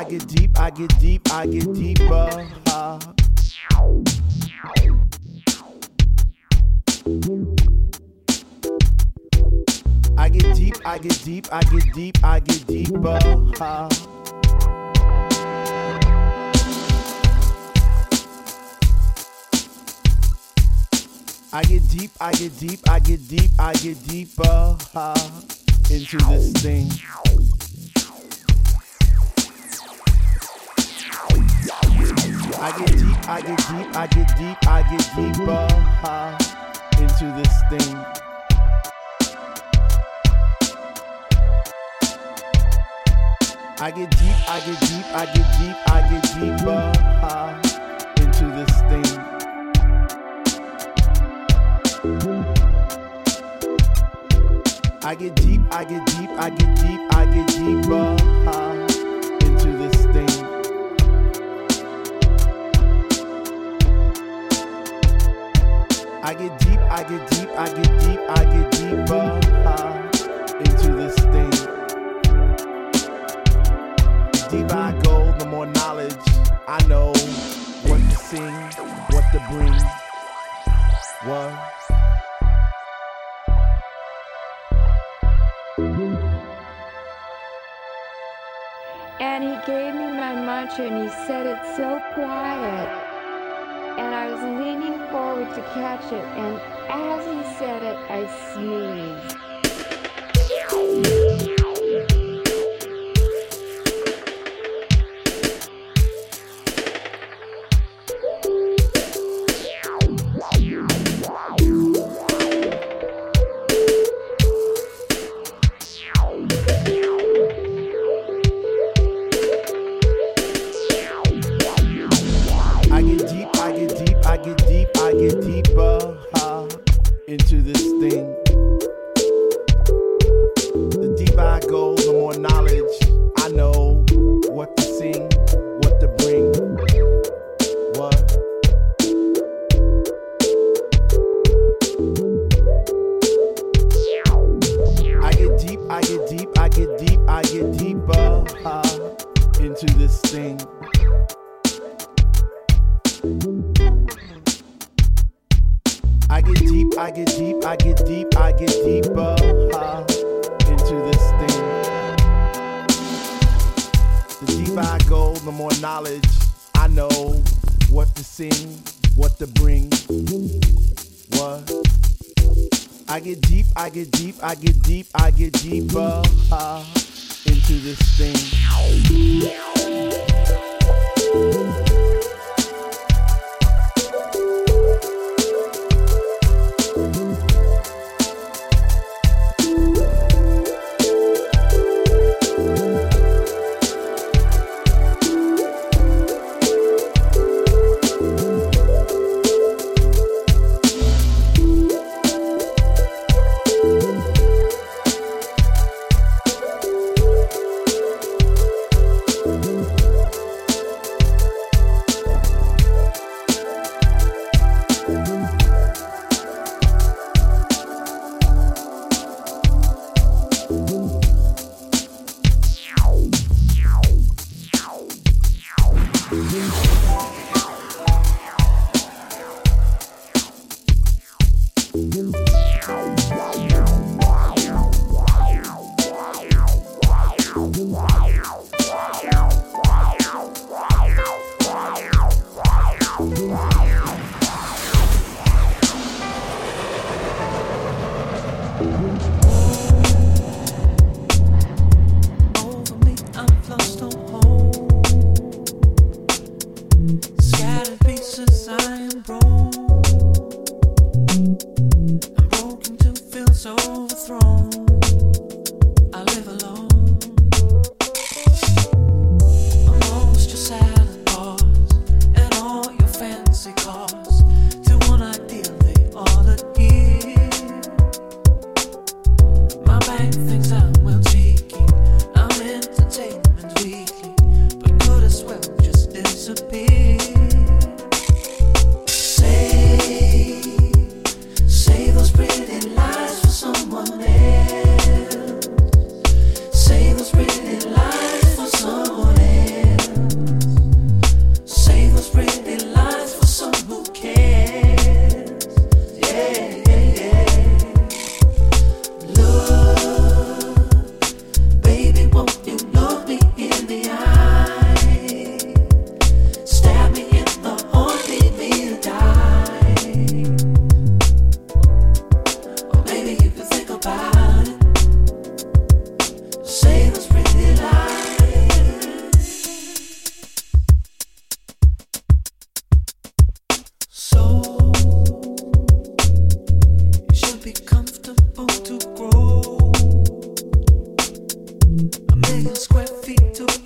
I get deeper. I get deeper. I get deeper into this thing. I get deeper into this thing. I get deeper into this thing. I get deeper into this thing. I get deeper into this thing. The deeper I go, the more knowledge I know. What to sing, what to bring. And he gave me my mantra and he said it so quiet. And I was leaning forward to catch it, and as he said it, I sneezed. I get deeper into this thing.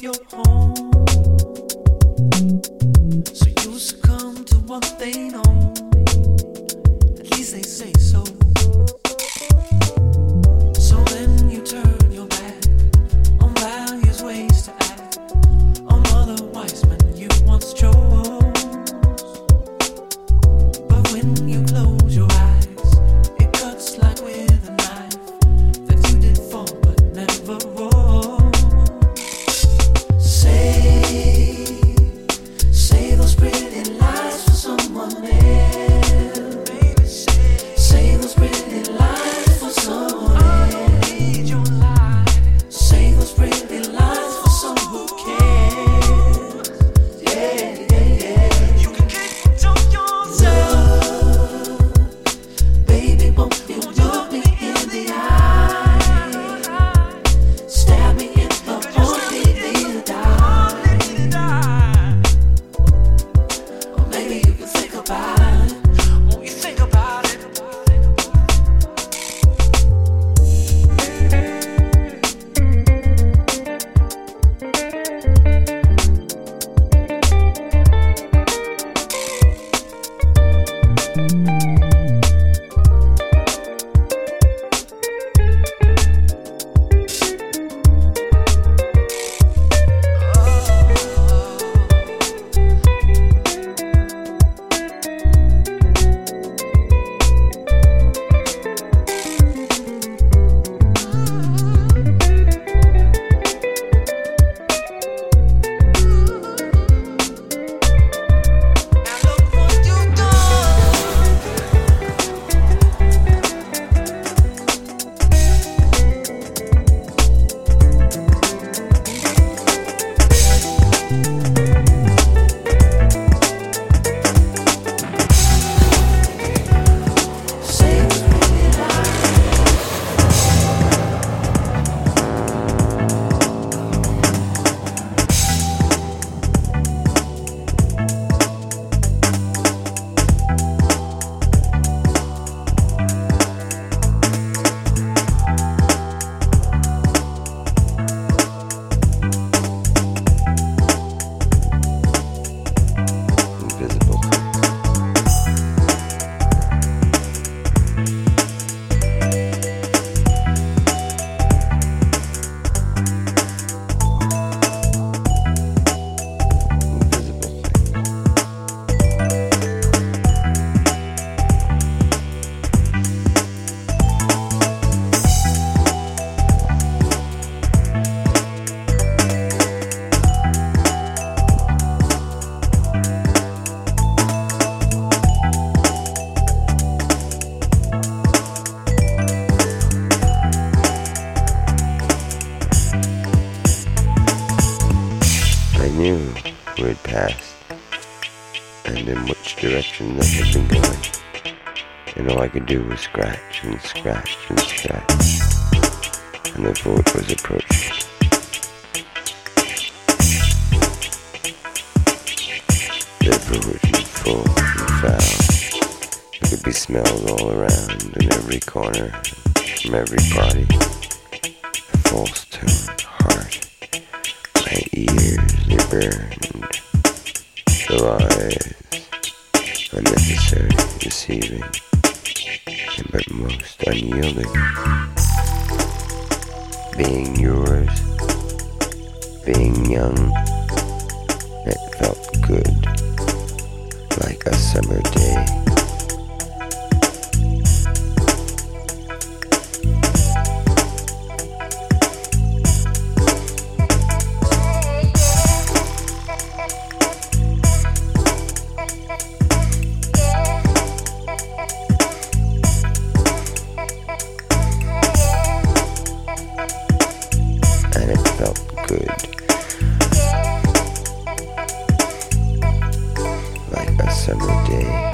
your home. So you succumb to what they know. At least they say so. So then you turn your back on values, ways to act on other wise men you once chose. But when you close your eyes, it cuts like with a knife that you did fall but never roll. Say those pretty lies for someone else. Baby, say those pretty lies for someone else. I don't need your lies. Say those pretty lies for someone who cares. Yeah, yeah, yeah. You can keep it on yourself. Love, baby, won't you look me in the eye? Stab me in the only thing that Or maybe you can think about it. Won't you think about it? Scratch and scratch and scratch, and the void was approaching. The brooding full and foul. It could be smelled all around, in every corner, from every body. The false toned heart, my ears, they burned. The lies, unnecessary, deceiving. But most unyielding, being yours, being young, it felt good, like a summer day. Summer day.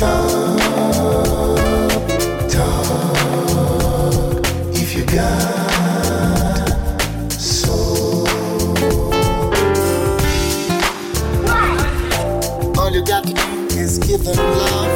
Talk if you got soul. All you got to do is give them love.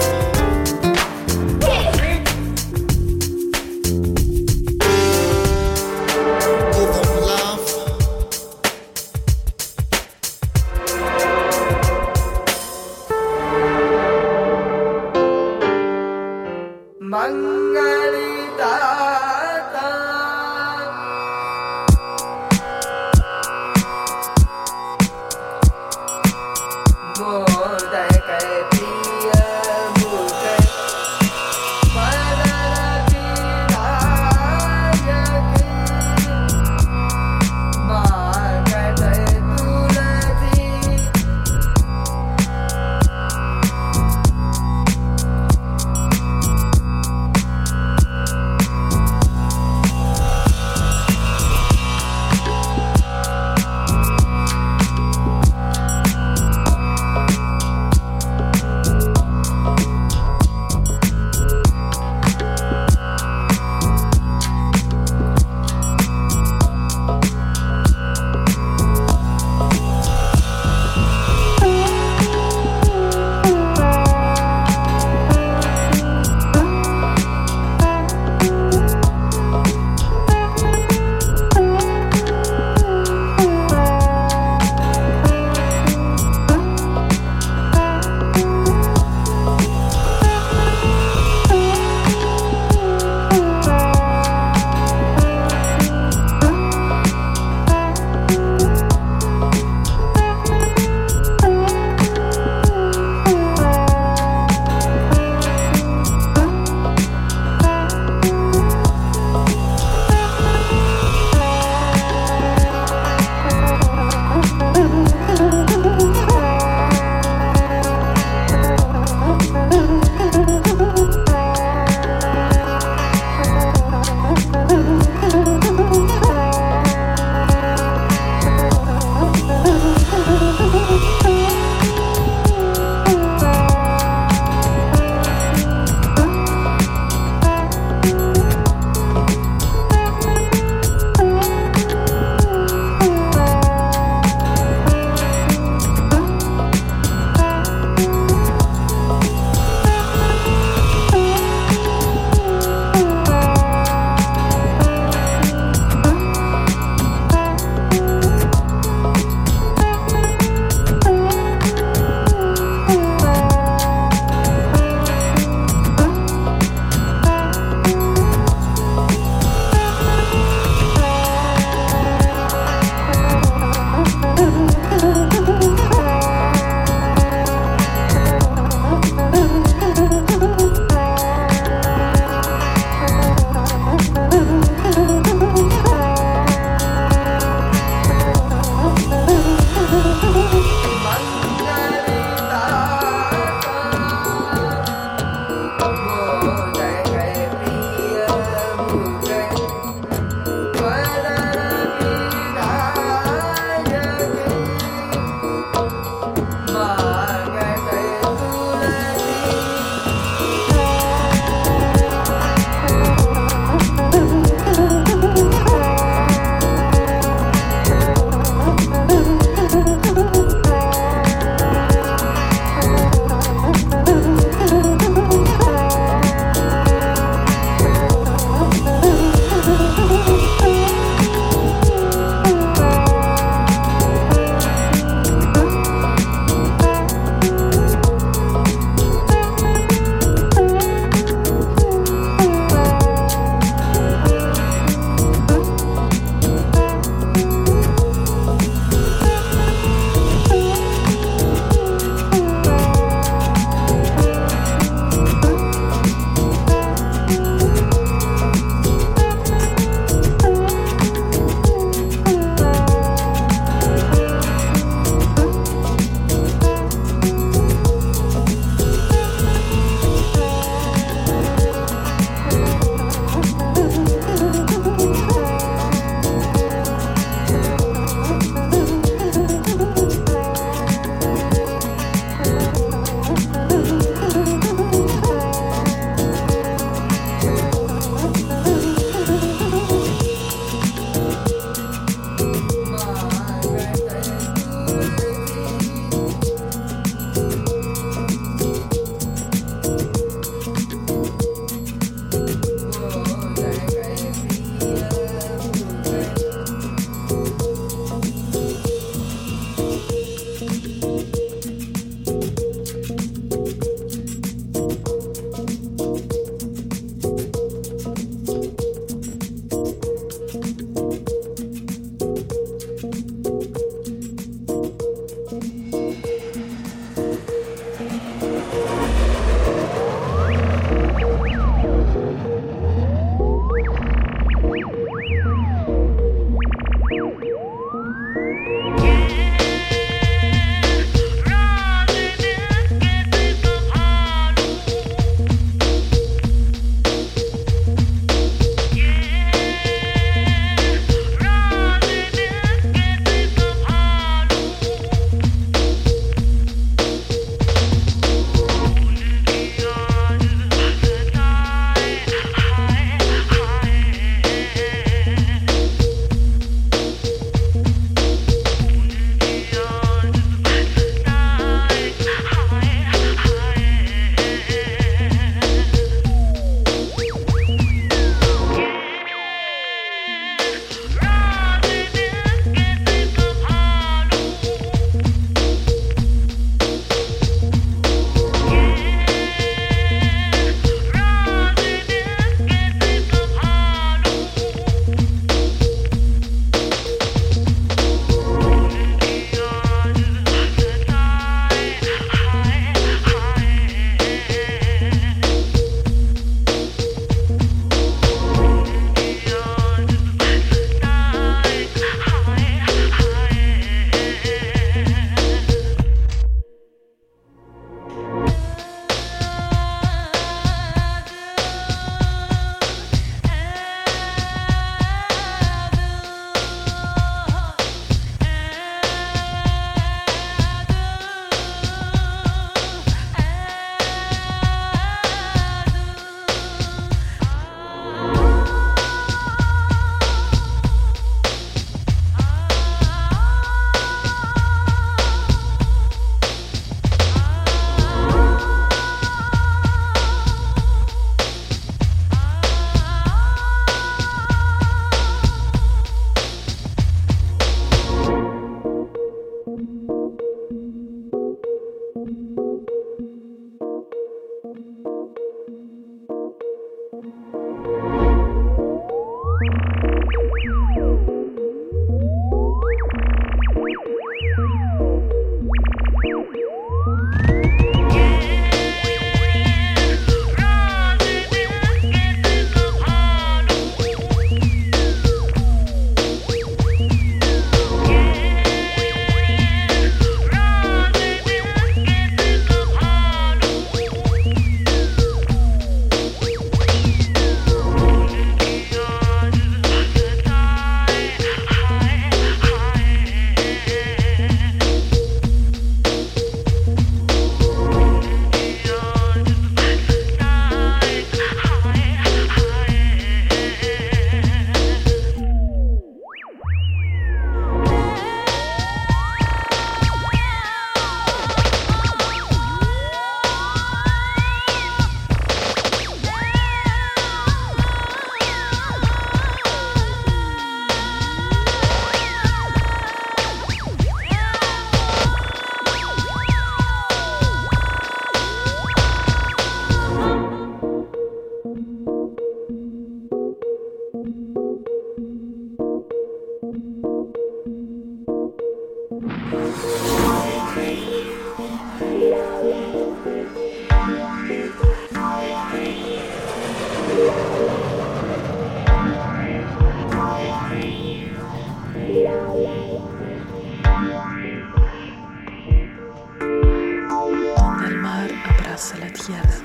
quieras,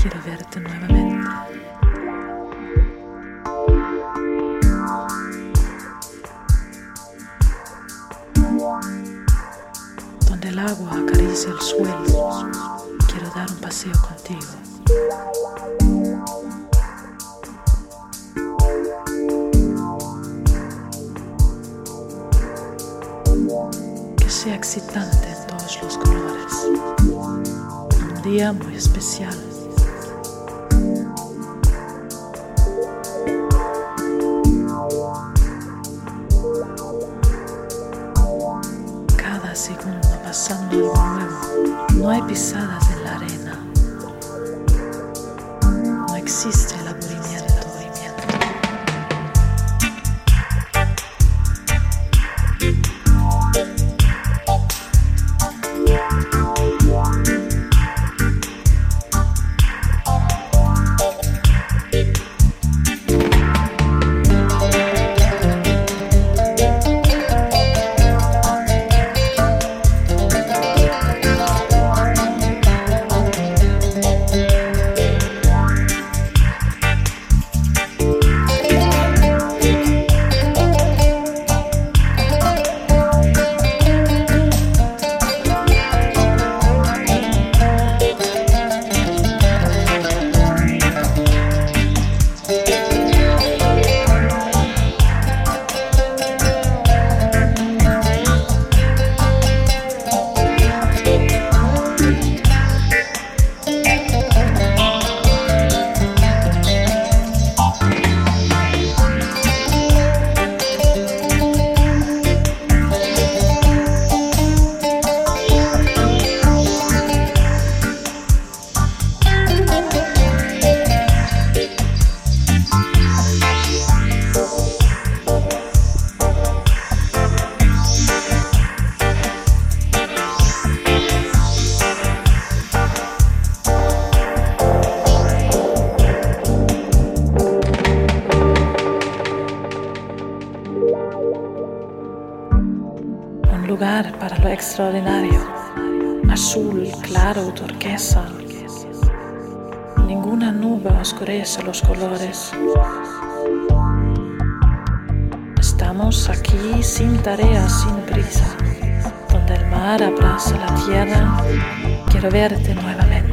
quiero verte nuevamente. Donde el agua acaricia el suelo, quiero dar un paseo contigo. Sea excitante en todos los colores, un día muy especial. Cada segundo pasando algo nuevo, no hay pisadas en la arena, no existe el aburrimiento. Lugar para lo extraordinario, azul, claro, turquesa. Ninguna nube oscurece los colores. Estamos aquí sin tarea, sin prisa, donde el mar abraza la tierra. Quiero verte nuevamente.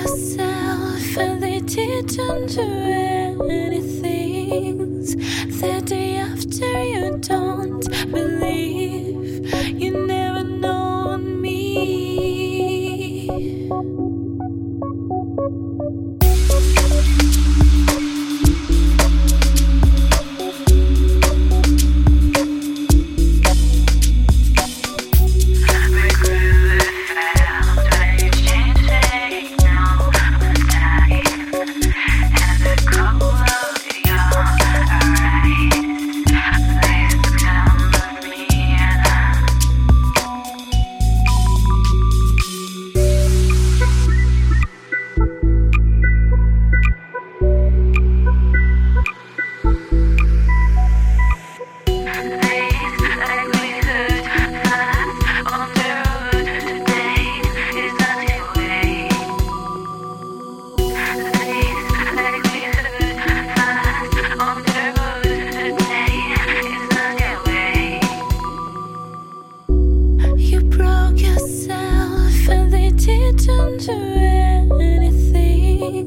yourself, and they didn't do anything. The day after, you don't believe you never known me. Didn't do anything.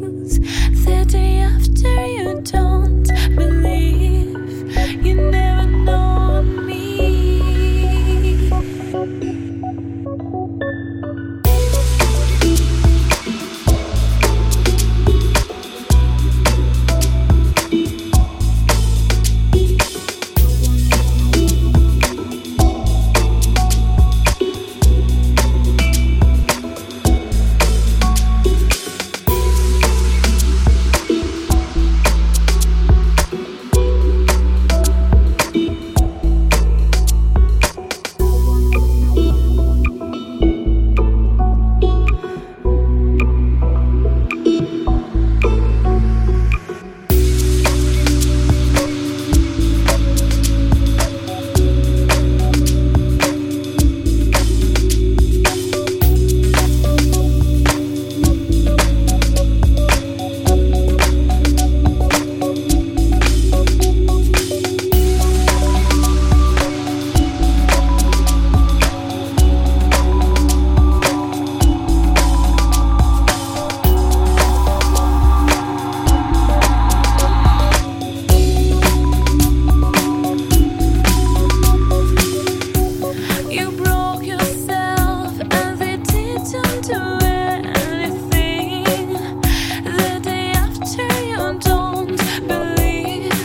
The day after, you don't believe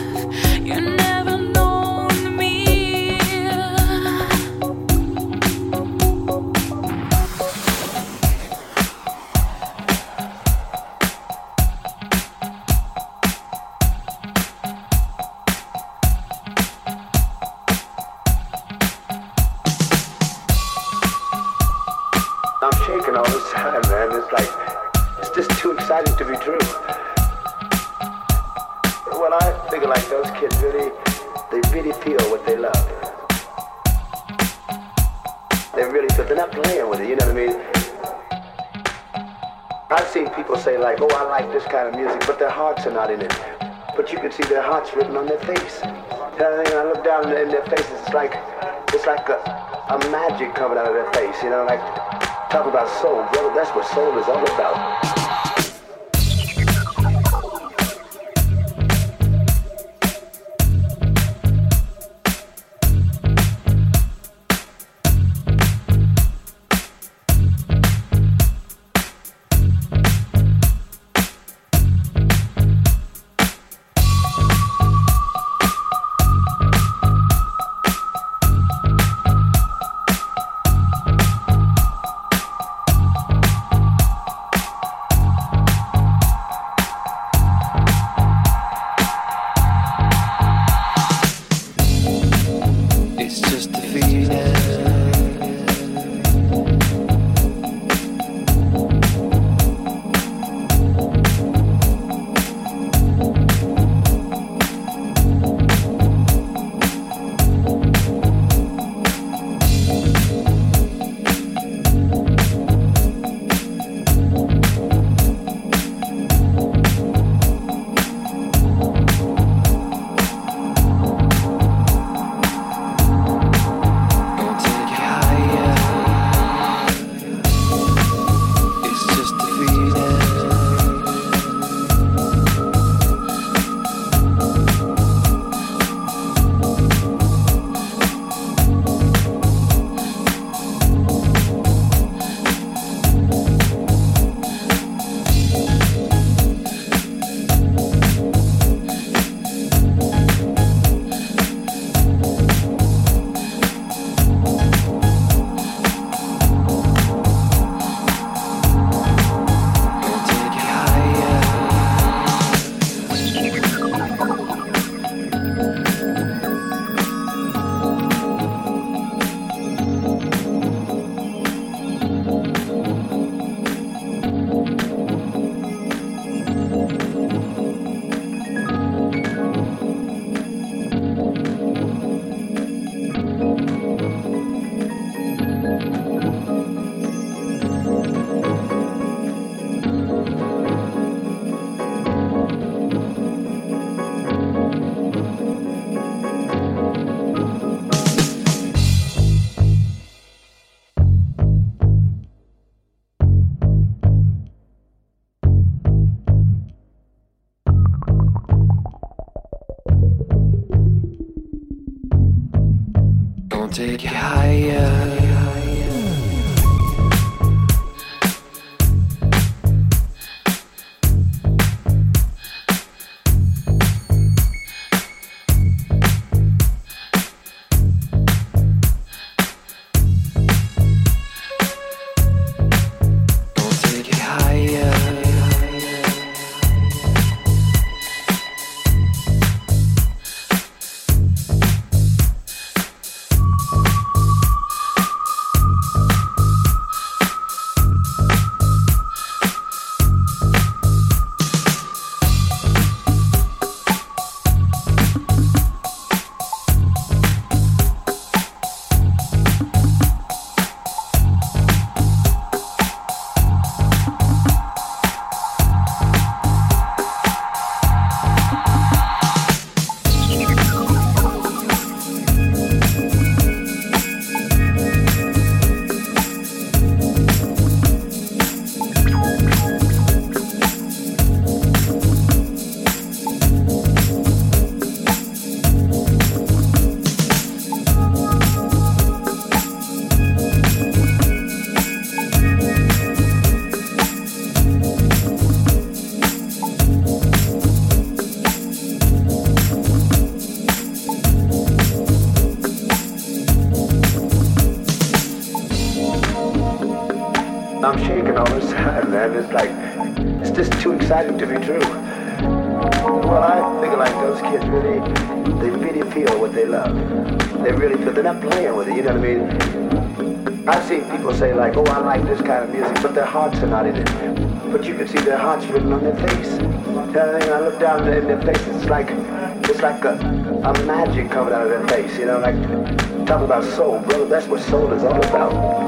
you never known me. All this time, man, it's just too exciting to be true. When I figure like those kids really feel what they love. They really feel, they're not playing with it, you know what I mean? I've seen people say like, oh, I like this kind of music, but their hearts are not in it. But you can see their hearts written on their face. And I look down in their faces, it's like a magic coming out of their face, you know, like, talk about soul, brother, that's what soul is all about. take you higher. I'm shaking all the time, man. It's like, it's just too exciting to be true. Well, I figure like those kids really, they really feel what they love. They really feel, they're not playing with it, you know what I mean? I've seen people say like, oh, I like this kind of music, but their hearts are not in it. But you can see their hearts written on their face. And I look down in their face, it's like a magic coming out of their face, you know, like, talking about soul, brother, that's what soul is all about.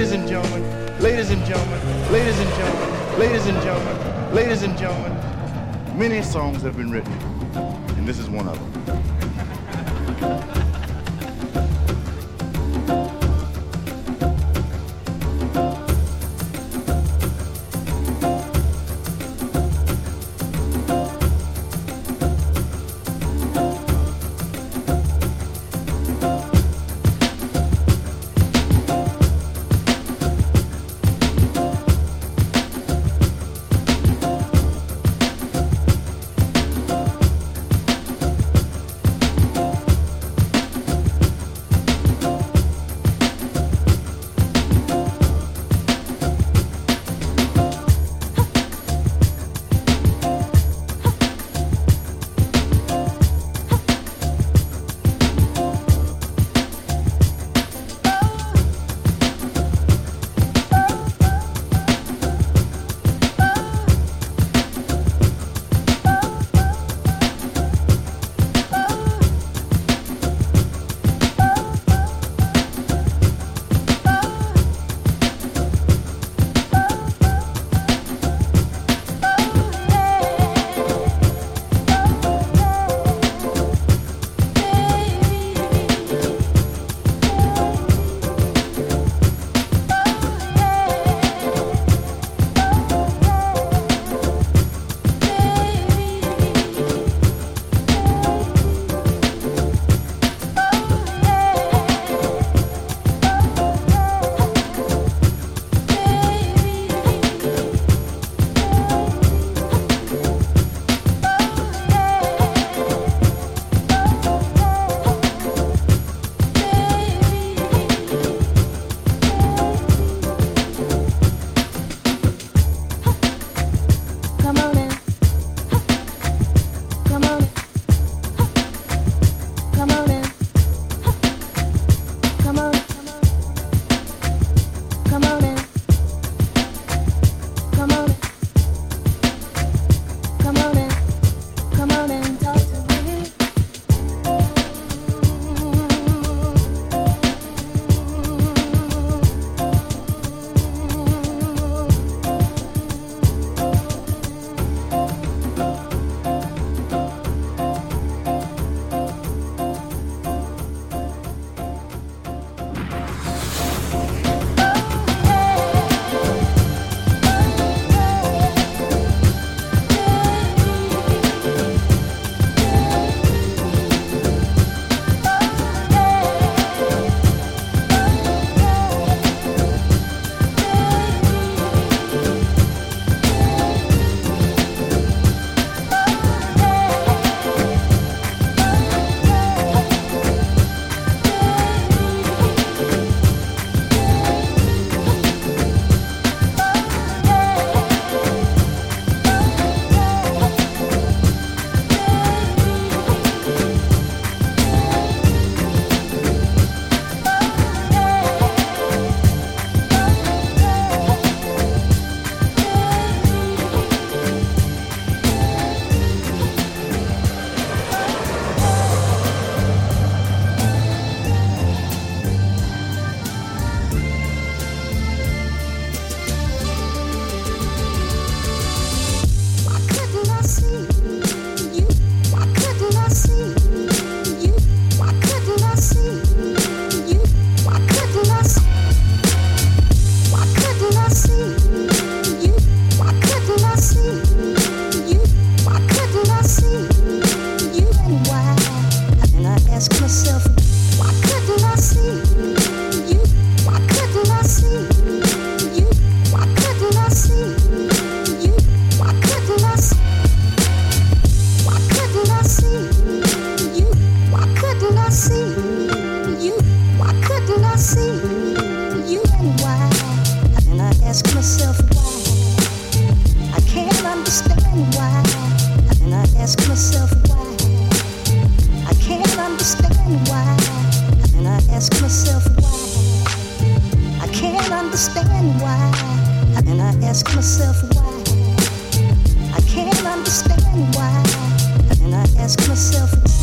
Ladies and gentlemen, many songs have been written, and this is one of them.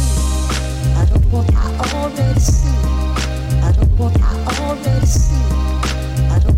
I don't want what I already see.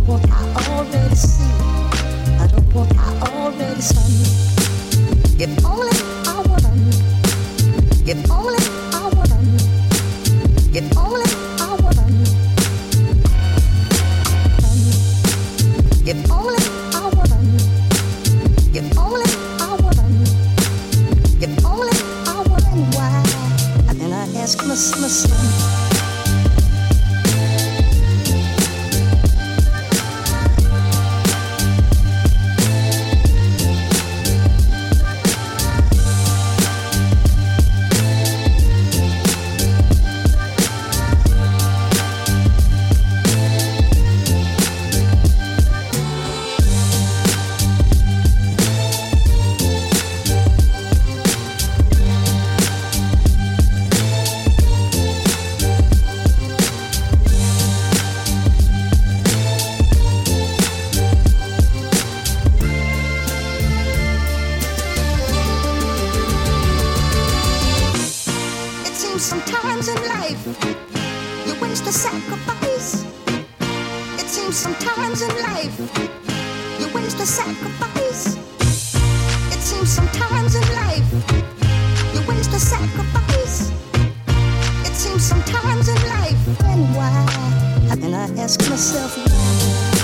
sometimes in life you waste the sacrifice. It seems sometimes in life you waste the sacrifice. It seems sometimes in life. Then why? And I ask myself why.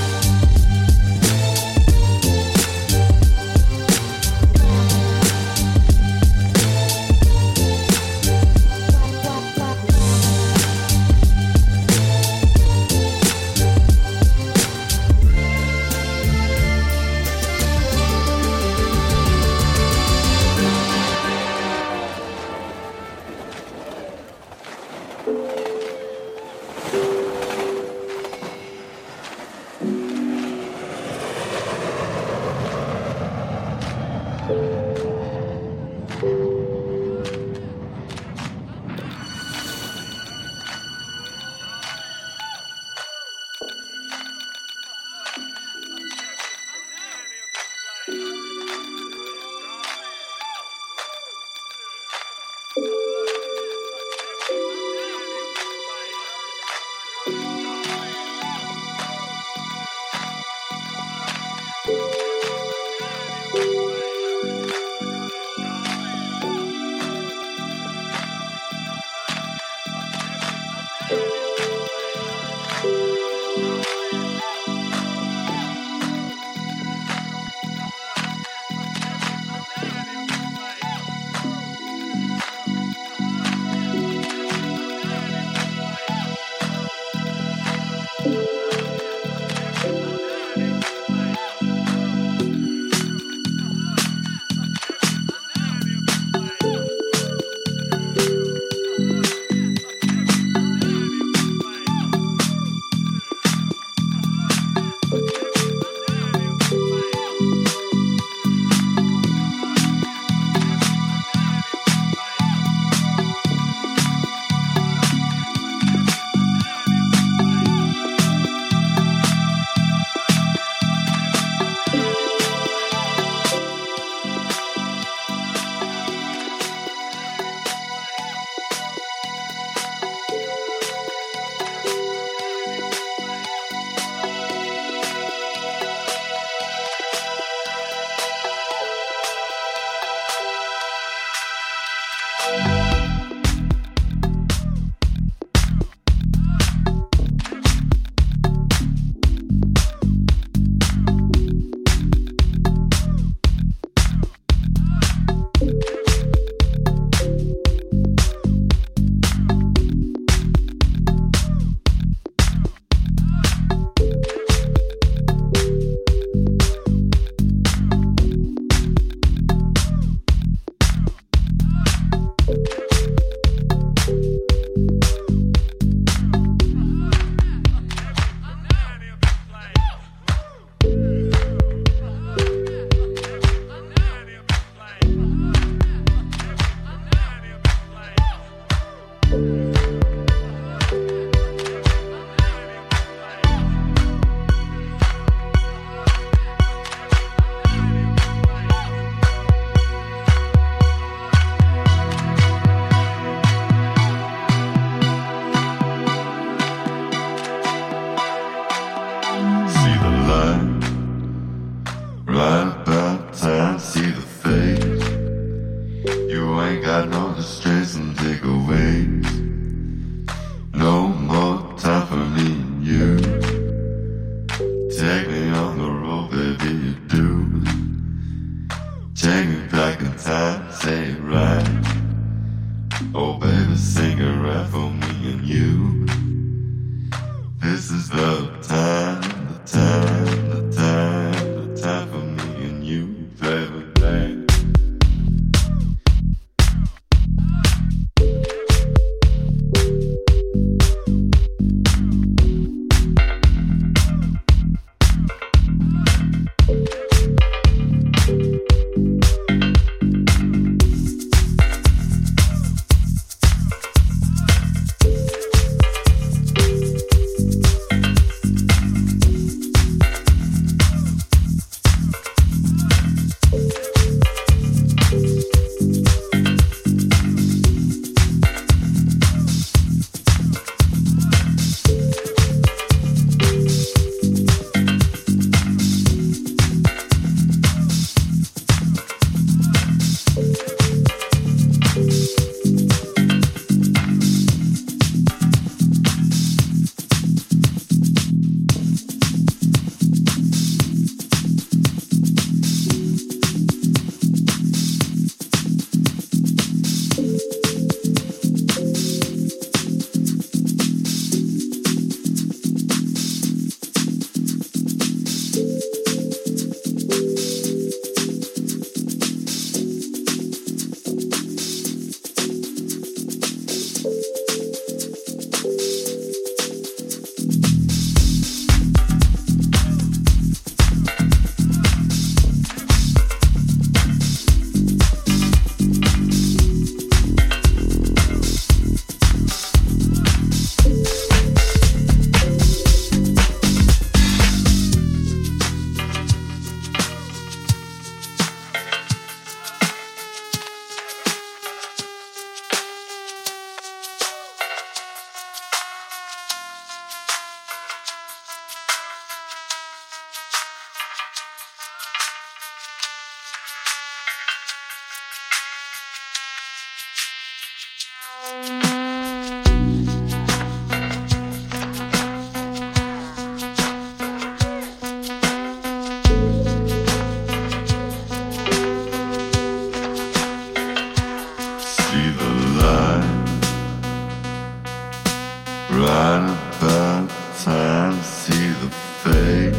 place.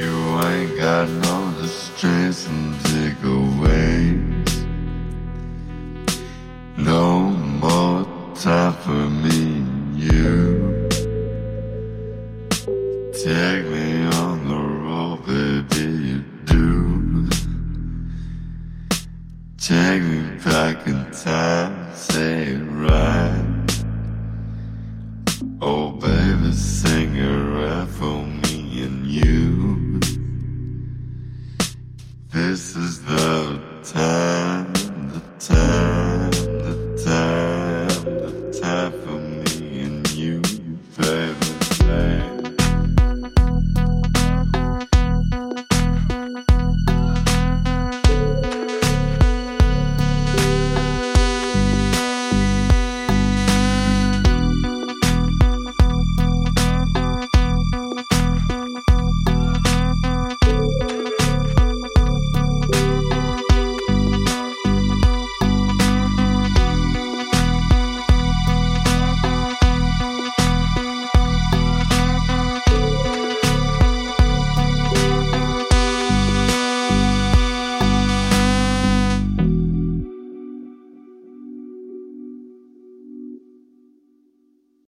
You ain't got no distress and takeaways. No more time for me and you. Take me on the road, baby, you do. Take me